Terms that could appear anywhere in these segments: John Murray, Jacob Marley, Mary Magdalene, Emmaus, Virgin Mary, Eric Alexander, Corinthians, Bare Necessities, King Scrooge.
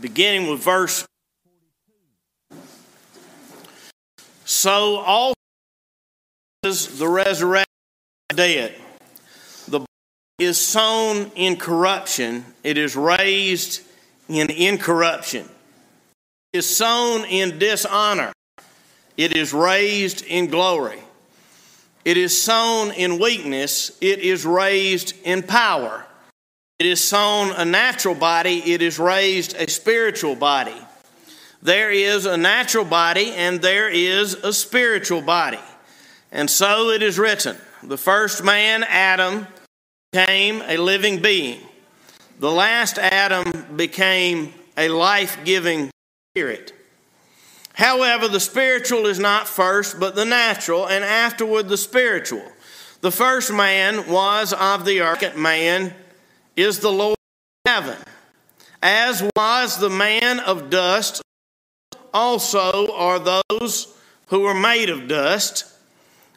beginning with verse 42. So also is the resurrection of the dead. The body is sown in corruption, it is raised in incorruption. It is sown in dishonor, it is raised in glory. It is sown in weakness, it is raised in power. It is sown a natural body, it is raised a spiritual body. There is a natural body and there is a spiritual body. And so it is written, the first man, Adam, became a living being. The last Adam became a life-giving spirit. However, the spiritual is not first, but the natural, and afterward the spiritual. The first man was of the earth, the second man is the Lord of heaven. As was the man of dust, also are those who are made of dust.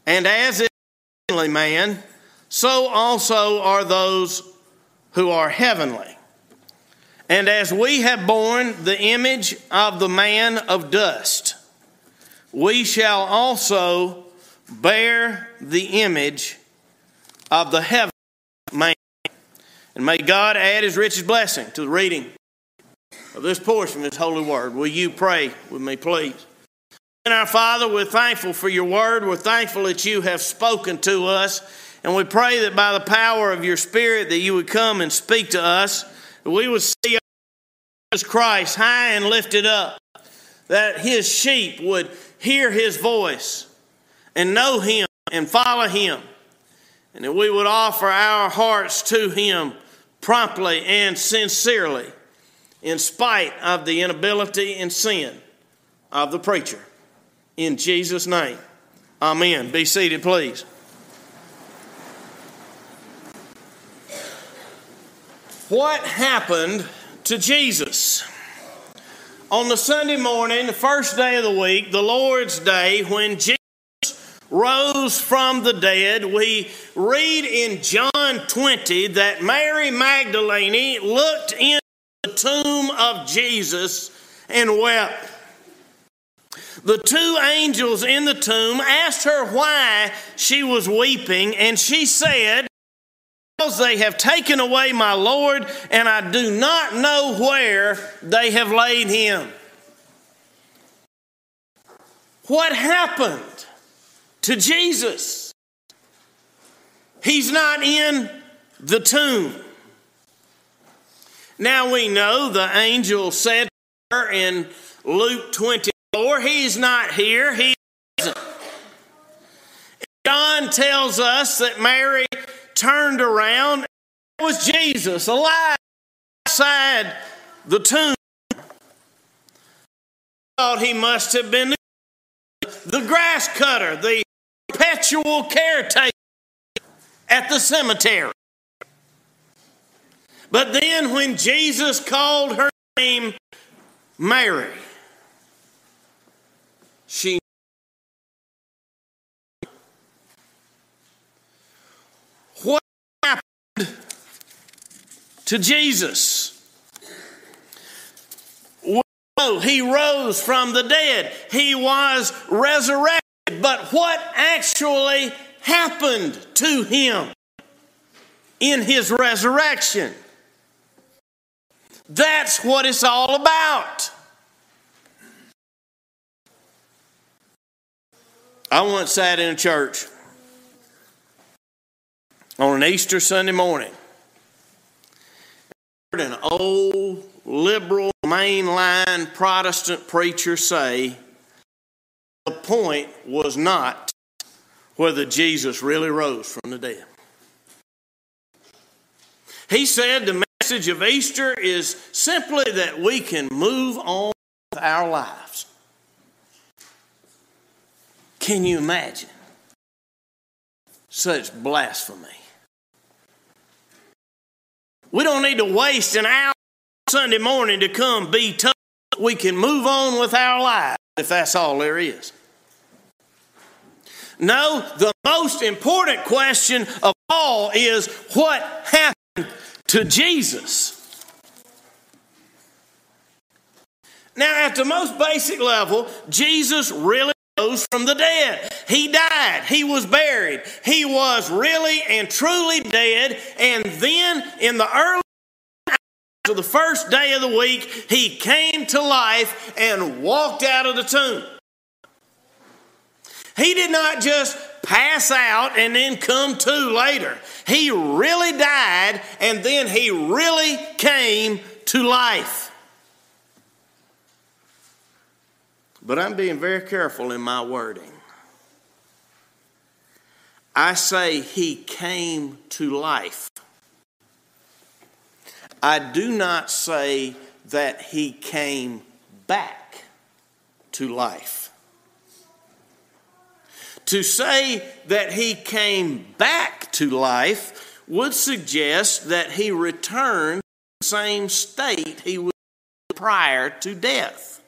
And as is the heavenly man, so also are those who are heavenly. And as we have borne the image of the man of dust, we shall also bear the image of the heavenly man. And may God add his richest blessing to the reading of this portion of his holy word. Will you pray with me, please? And our Father, we're thankful for your word. We're thankful that you have spoken to us. And we pray that by the power of your Spirit that you would come and speak to us. We would see Jesus Christ high and lifted up, that his sheep would hear his voice and know him and follow him, and that we would offer our hearts to him promptly and sincerely in spite of the inability and sin of the preacher. In Jesus' name, amen. Be seated, please. What happened to Jesus? On the Sunday morning, the first day of the week, the Lord's Day, when Jesus rose from the dead, we read in John 20 that Mary Magdalene looked into the tomb of Jesus and wept. The two angels in the tomb asked her why she was weeping, and she said, "They have taken away my Lord, and I do not know where they have laid him." What happened to Jesus? He's not in the tomb. Now we know the angel said to her in Luke 24, he's not here, he isn't. John tells us that Mary turned around, and it was Jesus alive outside the tomb. I thought he must have been the grass cutter, the perpetual caretaker at the cemetery. But then when Jesus called her name Mary, she to Jesus. Well, he rose from the dead. He was resurrected. But what actually happened to him in his resurrection? That's what it's all about. I once sat in a church on an Easter Sunday morning. An old liberal mainline Protestant preacher say the point was not whether Jesus really rose from the dead. He said the message of Easter is simply that we can move on with our lives. Can you imagine such blasphemy? We don't need to waste an hour Sunday morning to come be tough. We can move on with our lives if that's all there is. No, the most important question of all is what happened to Jesus? Now, at the most basic level, Jesus really rose from the dead. He died. He was buried. He was really and truly dead. And then in the early hours of the first day of the week, he came to life and walked out of the tomb. He did not just pass out and then come to later. He really died, and then he really came to life. But I'm being very careful in my wording. I say he came to life. I do not say that he came back to life. To say that he came back to life would suggest that he returned to the same state he was in prior to death.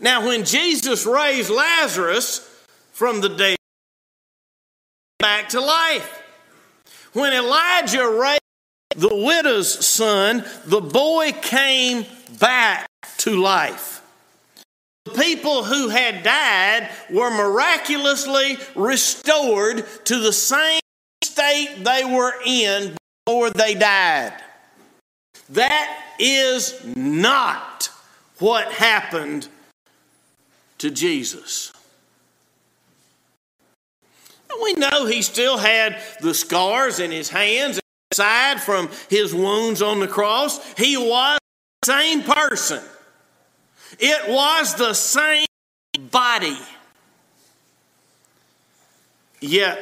Now, when Jesus raised Lazarus from the dead, he came back to life. When Elijah raised the widow's son, the boy came back to life. The people who had died were miraculously restored to the same state they were in before they died. That is not what happened to Jesus. And we know he still had the scars in his hands and his side from his wounds on the cross. He was the same person. It was the same body. Yet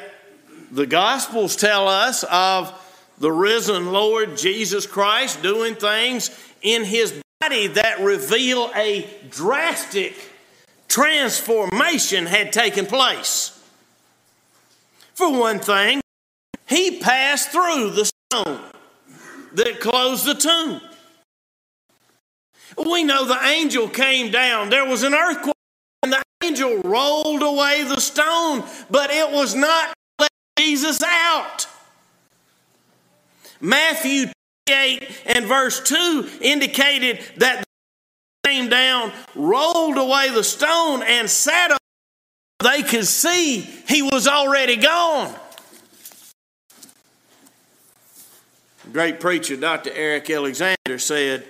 the Gospels tell us of the risen Lord Jesus Christ doing things in his body that reveal a drastic transformation had taken place. For one thing, he passed through the stone that closed the tomb. We know the angel came down. There was an earthquake, and the angel rolled away the stone, but it was not to let Jesus out. Matthew 28 and verse 2 indicated that the angel came down, rolled away the stone, and sat up. They could see he was already gone. Great preacher Dr. Eric Alexander said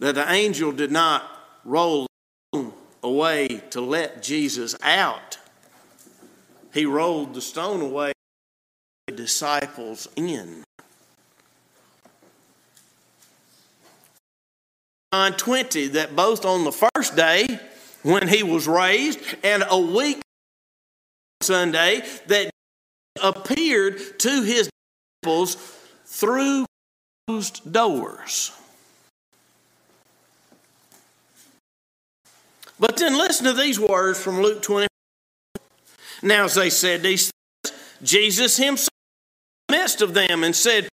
that the angel did not roll the stone away to let Jesus out. He rolled the stone away to let the disciples in. John 20, that both on the first day when he was raised and a week Sunday, that Jesus appeared to his disciples through closed doors. But then listen to these words from Luke 24. Now as they said these things, Jesus himself was in the midst of them and said,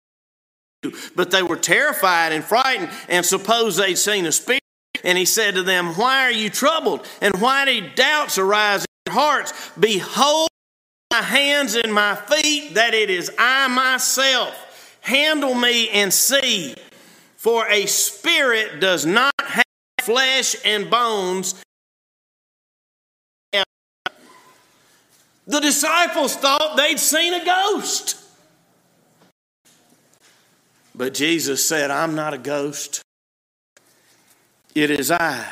but they were terrified and frightened and supposed they'd seen a spirit. And he said to them, why are you troubled? And why do doubts arise in your hearts? Behold my hands and my feet, that it is I myself. Handle me and see. For a spirit does not have flesh and bones. The disciples thought they'd seen a ghost. But Jesus said, I'm not a ghost. It is I.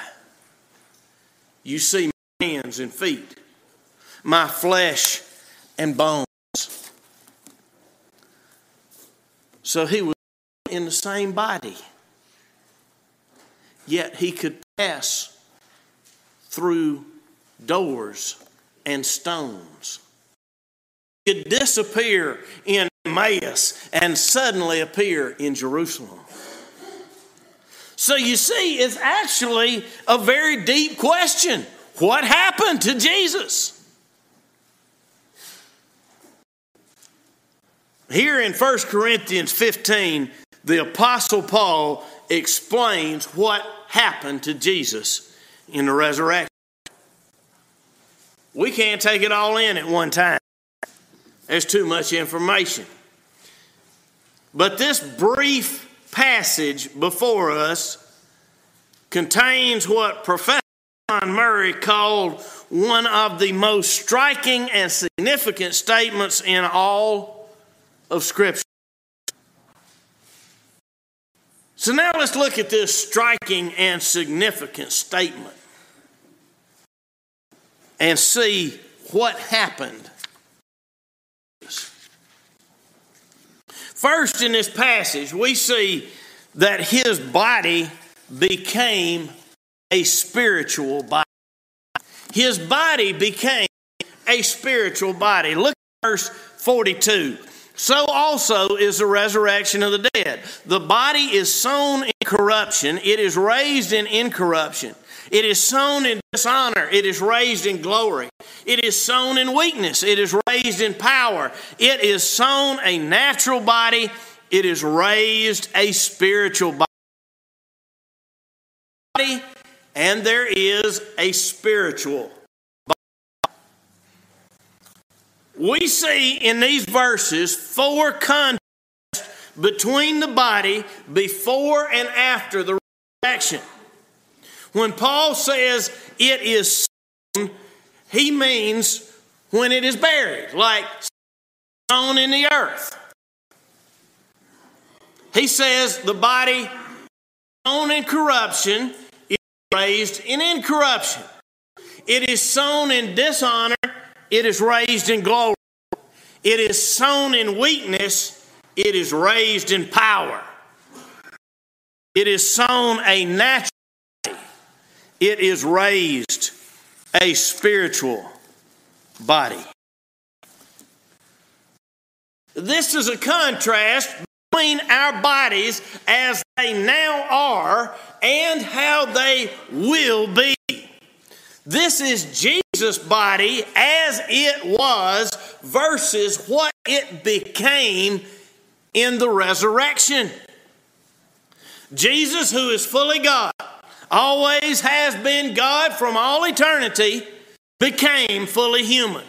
You see my hands and feet, my flesh and bones. So he was in the same body, yet he could pass through doors and stones. He could disappear in Emmaus and suddenly appear in Jerusalem. So you see, it's actually a very deep question. What happened to Jesus? Here in 1 Corinthians 15, the Apostle Paul explains what happened to Jesus in the resurrection. We can't take it all in at one time. There's too much information. But this brief passage before us contains what Professor John Murray called one of the most striking and significant statements in all of Scripture. So now let's look at this striking and significant statement and see what happened. First, in this passage, we see that his body became a spiritual body. His body became a spiritual body. Look at verse 42. So also is the resurrection of the dead. The body is sown in corruption. It is raised in incorruption. It is sown in dishonor. It is raised in glory. It is sown in weakness. It is raised in power. It is sown a natural body. It is raised a spiritual body. And there is a spiritual body. We see in these verses four contrasts between the body before and after the resurrection. When Paul says it is sown, he means when it is buried, like sown in the earth. He says the body sown in corruption is raised in incorruption. It is sown in dishonor, it is raised in glory. It is sown in weakness, it is raised in power. It is sown a natural. It is raised a spiritual body. This is a contrast between our bodies as they now are and how they will be. This is Jesus' body as it was versus what it became in the resurrection. Jesus, who is fully God, always has been God from all eternity, became fully human.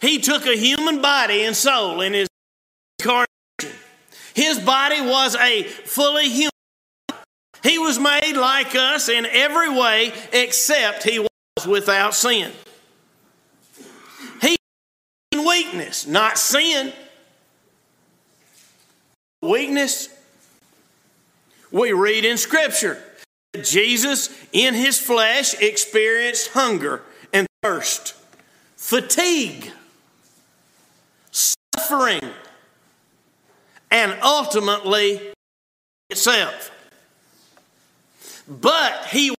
He took a human body and soul in his incarnation. His body was a fully human body. He was made like us in every way except he was without sin. He was in weakness, not sin. Weakness. We read in Scripture Jesus in his flesh experienced hunger and thirst, fatigue, suffering, and ultimately itself. But he was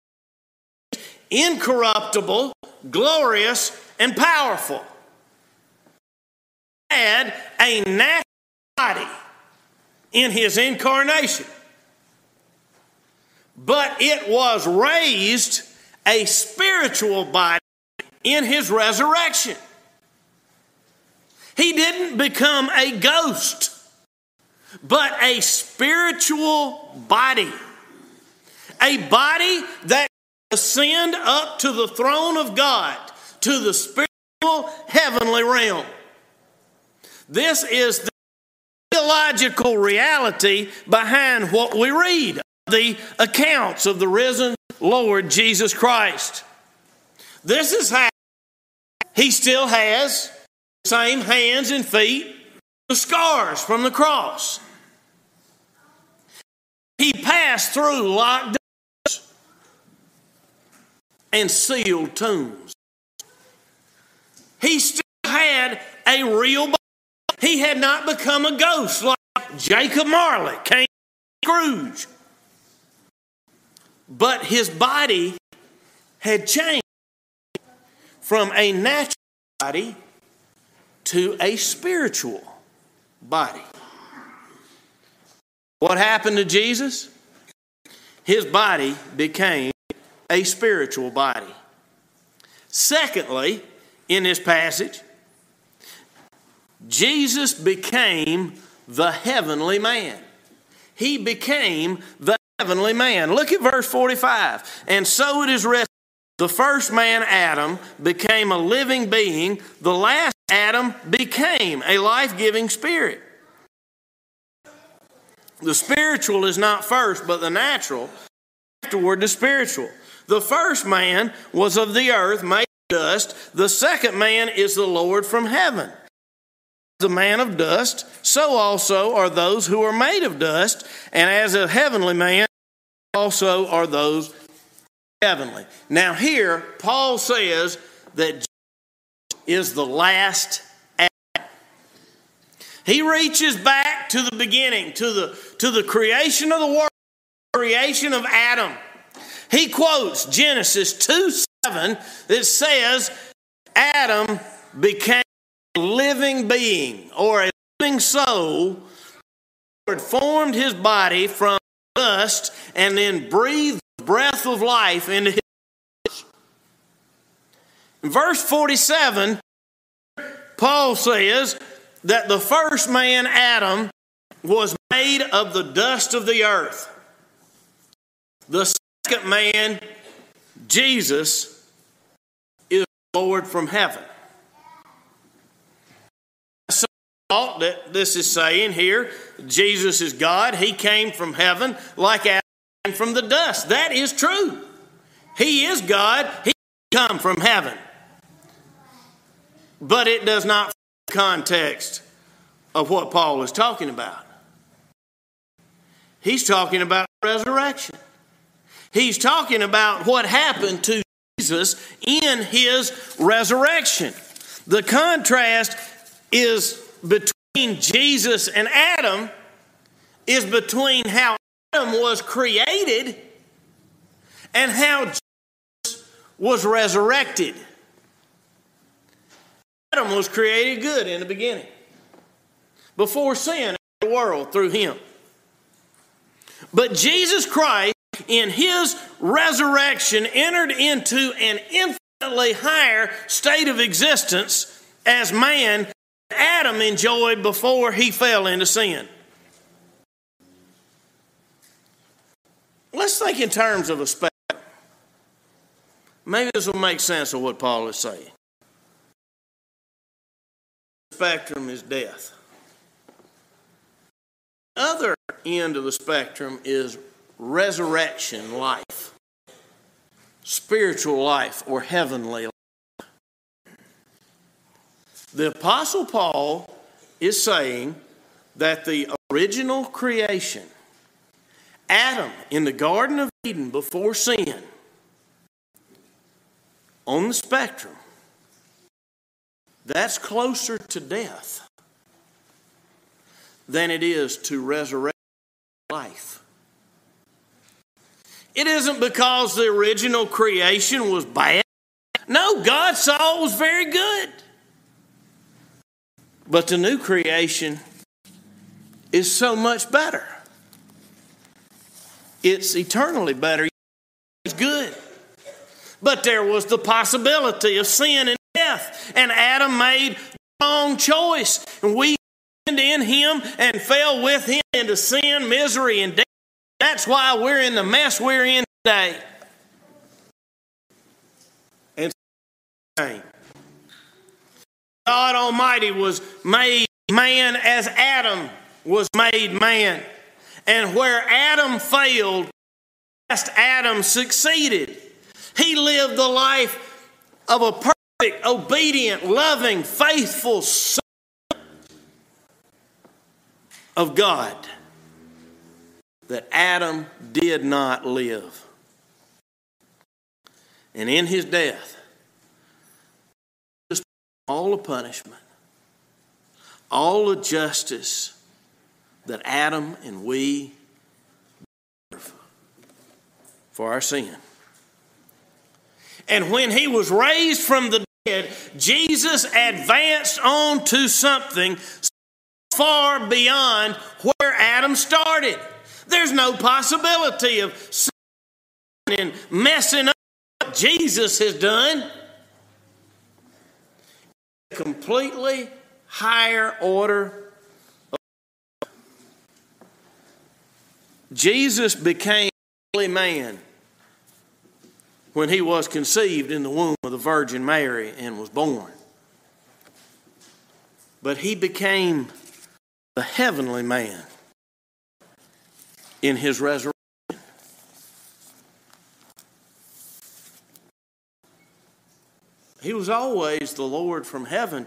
incorruptible, glorious, and powerful. He had a natural body in his incarnation. But it was raised a spiritual body in his resurrection. He didn't become a ghost, but a spiritual body. A body that ascended up to the throne of God, to the spiritual heavenly realm. This is the theological reality behind what we read. The accounts of the risen Lord Jesus Christ. This is how he still has the same hands and feet, the scars from the cross. He passed through locked doors and sealed tombs. He still had a real body. He had not become a ghost like Jacob Marley, King Scrooge. But his body had changed from a natural body to a spiritual body. What happened to Jesus? His body became a spiritual body. Secondly, in this passage, Jesus became the heavenly man. He became the heavenly man. Look at verse 45. And so it is written, the first man, Adam, became a living being. The last Adam became a life-giving spirit. The spiritual is not first, but the natural. afterward the spiritual. The first man was of the earth, made dust. The second man is the Lord from heaven. The man of dust, so also are those who are made of dust, and as a heavenly man, also are those heavenly. Now here, Paul says that Jesus is the last Adam. He reaches back to the beginning, to the creation of the world, creation of Adam. He quotes Genesis 2:7 that says, Adam became a living being or a living soul. The Lord formed his body from dust and then breathed the breath of life into his flesh. In verse 47, Paul says that the first man, Adam, was made of the dust of the earth. The second man, Jesus, is the Lord from heaven. Some thought that this is saying here, Jesus is God. He came from heaven like Adam came from the dust. That is true. He is God. He come from heaven. But it does not fit the context of what Paul is talking about. He's talking about resurrection. He's talking about what happened to Jesus in his resurrection. The contrast is between Jesus and Adam, is between how Adam was created and how Jesus was resurrected. Adam was created good in the beginning, before sin entered the world through him. But Jesus Christ, in his resurrection, entered into an infinitely higher state of existence as man Adam enjoyed before he fell into sin. Let's think in terms of a spectrum. Maybe this will make sense of what Paul is saying. The spectrum is death. The other end of the spectrum is resurrection life, spiritual life, or heavenly life. The Apostle Paul is saying that the original creation, Adam in the Garden of Eden before sin, on the spectrum, that's closer to death than it is to resurrection life. It isn't because the original creation was bad. No, God saw it was very good. But the new creation is so much better. It's eternally better. It's good. But there was the possibility of sin and death. And Adam made the wrong choice. And we sinned in him and fell with him into sin, misery, and death. That's why we're in the mess we're in today. And God Almighty was made man as Adam was made man. And where Adam failed, Adam succeeded. He lived the life of a perfect, obedient, loving, faithful son of God that Adam did not live. And in his death, all the punishment, all the justice that Adam and we deserve for our sin. And when he was raised from the dead, Jesus advanced on to something so far beyond where Adam started. There's no possibility of sin and messing up what Jesus has done. A completely higher order of God. Jesus became a man when he was conceived in the womb of the Virgin Mary and was born. But he became the heavenly man in his resurrection. He was always the Lord from heaven.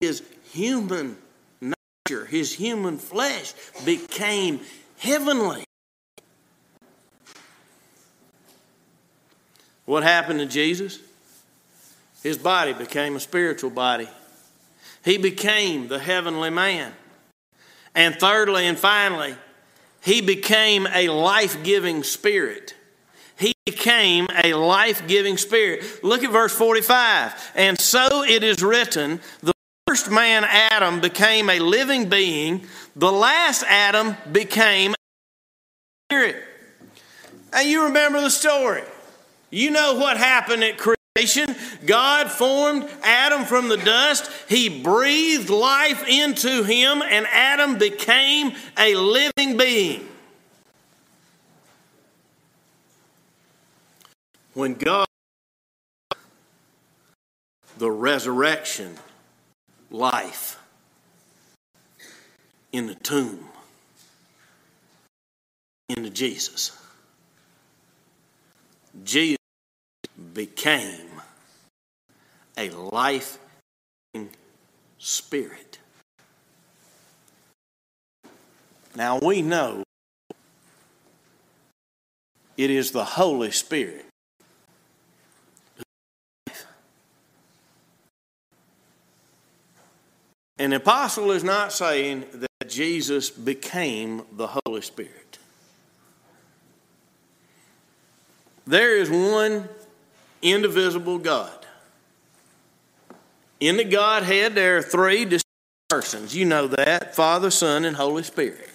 His human nature, his human flesh became heavenly. What happened to Jesus? His body became a spiritual body. He became the heavenly man. And thirdly and finally, he became a life-giving spirit. He became a life-giving spirit. Look at verse 45. And so it is written, the first man Adam became a living being. The last Adam became a spirit. And you remember the story. You know what happened at creation. God formed Adam from the dust. He breathed life into him, and Adam became a living being. When God, the resurrection, life in the tomb, into Jesus. Jesus became a life-giving spirit. Now we know it is the Holy Spirit. An apostle is not saying that Jesus became the Holy Spirit. There is one indivisible God. In the Godhead, there are three distinct persons. You know that: Father, Son, and Holy Spirit.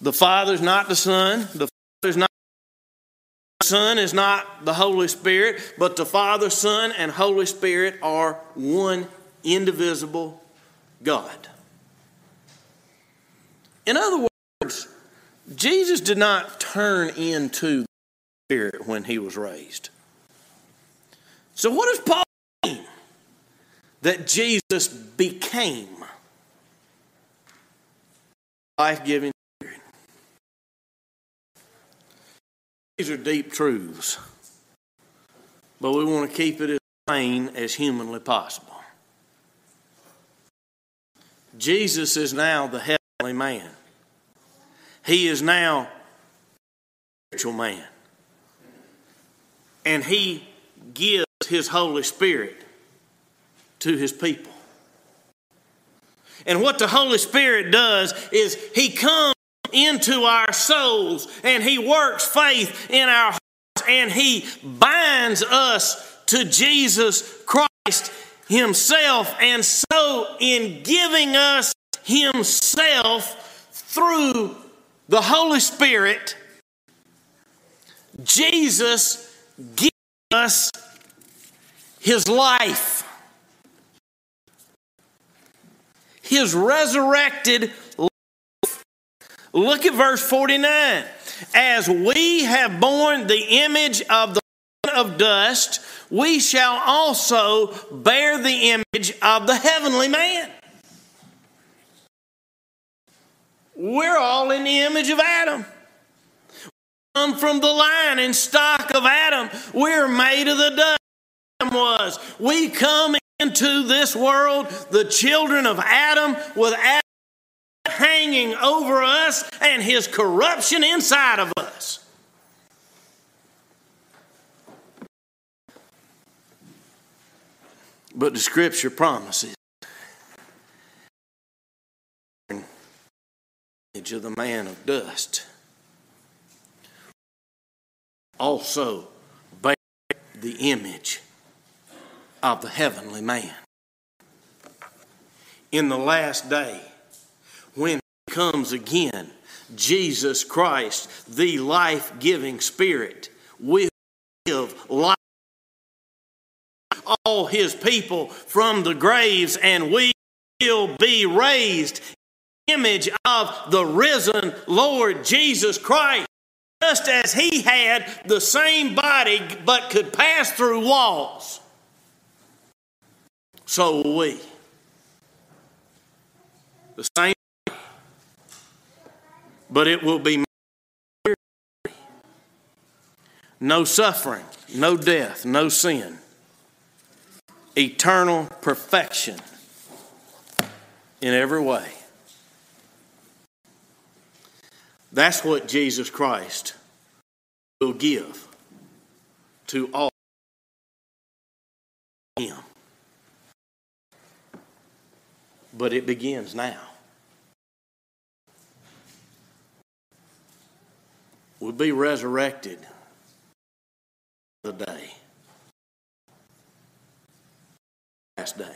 The Father is not the Son. The Father is not the Son is not the Holy Spirit. But the Father, Son, and Holy Spirit are one indivisible God. In other words, Jesus did not turn into the Spirit when he was raised. So what does Paul mean that Jesus became life-giving Spirit? These are deep truths, but we want to keep it as plain as humanly possible. Jesus is now the heavenly man. He is now the spiritual man. And he gives his Holy Spirit to his people. And what the Holy Spirit does is he comes into our souls and he works faith in our hearts and he binds us to Jesus Christ himself. And so in giving us himself through the Holy Spirit, Jesus gives us his life, his resurrected life. Look at verse 49. As we have borne the image of the Son of dust, we shall also bear the image of the heavenly man. We're all in the image of Adam. We come from the line and stock of Adam. We're made of the dust Adam was. We come into this world, the children of Adam, with Adam hanging over us and his corruption inside of us. But the Scripture promises the image of the man of dust also bear the image of the heavenly man. In the last day, when he comes again, Jesus Christ, the life-giving Spirit, will give life all his people from the graves, and we will be raised in the image of the risen Lord Jesus Christ, just as he had the same body but could pass through walls. So will we. The same body, but it will be no suffering, no death, no sin. Eternal perfection in every way. That's what Jesus Christ will give to all Him. But it begins now. We'll be resurrected the day. Last day.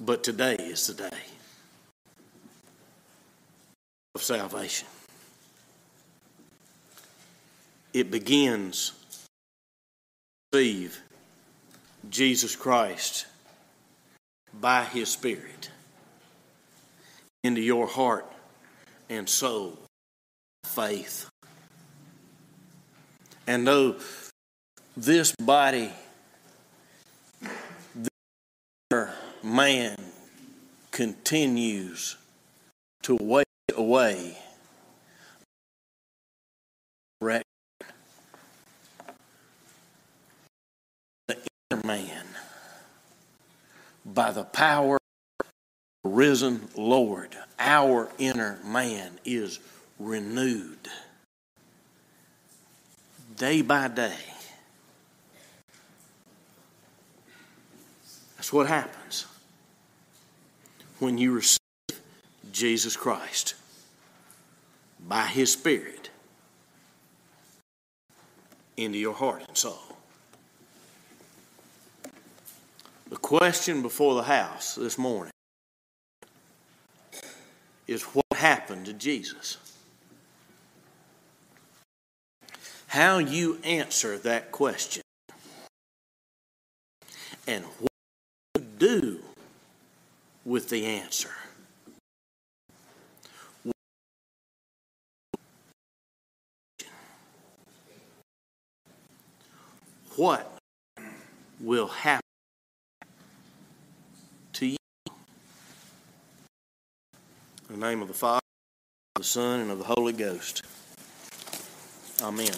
But today is the day of salvation. It begins to receive Jesus Christ by His Spirit into your heart and soul, faith. And though this body, this man continues to wait away, the inner man, by the power of the risen Lord, our inner man is renewed day by day. That's what happens when you receive Jesus Christ by His Spirit into your heart and soul. The question before the house this morning is what happened to Jesus? How you answer that question and what do with the answer. What will happen to you? In the name of the Father, of the Son, and of the Holy Ghost. Amen.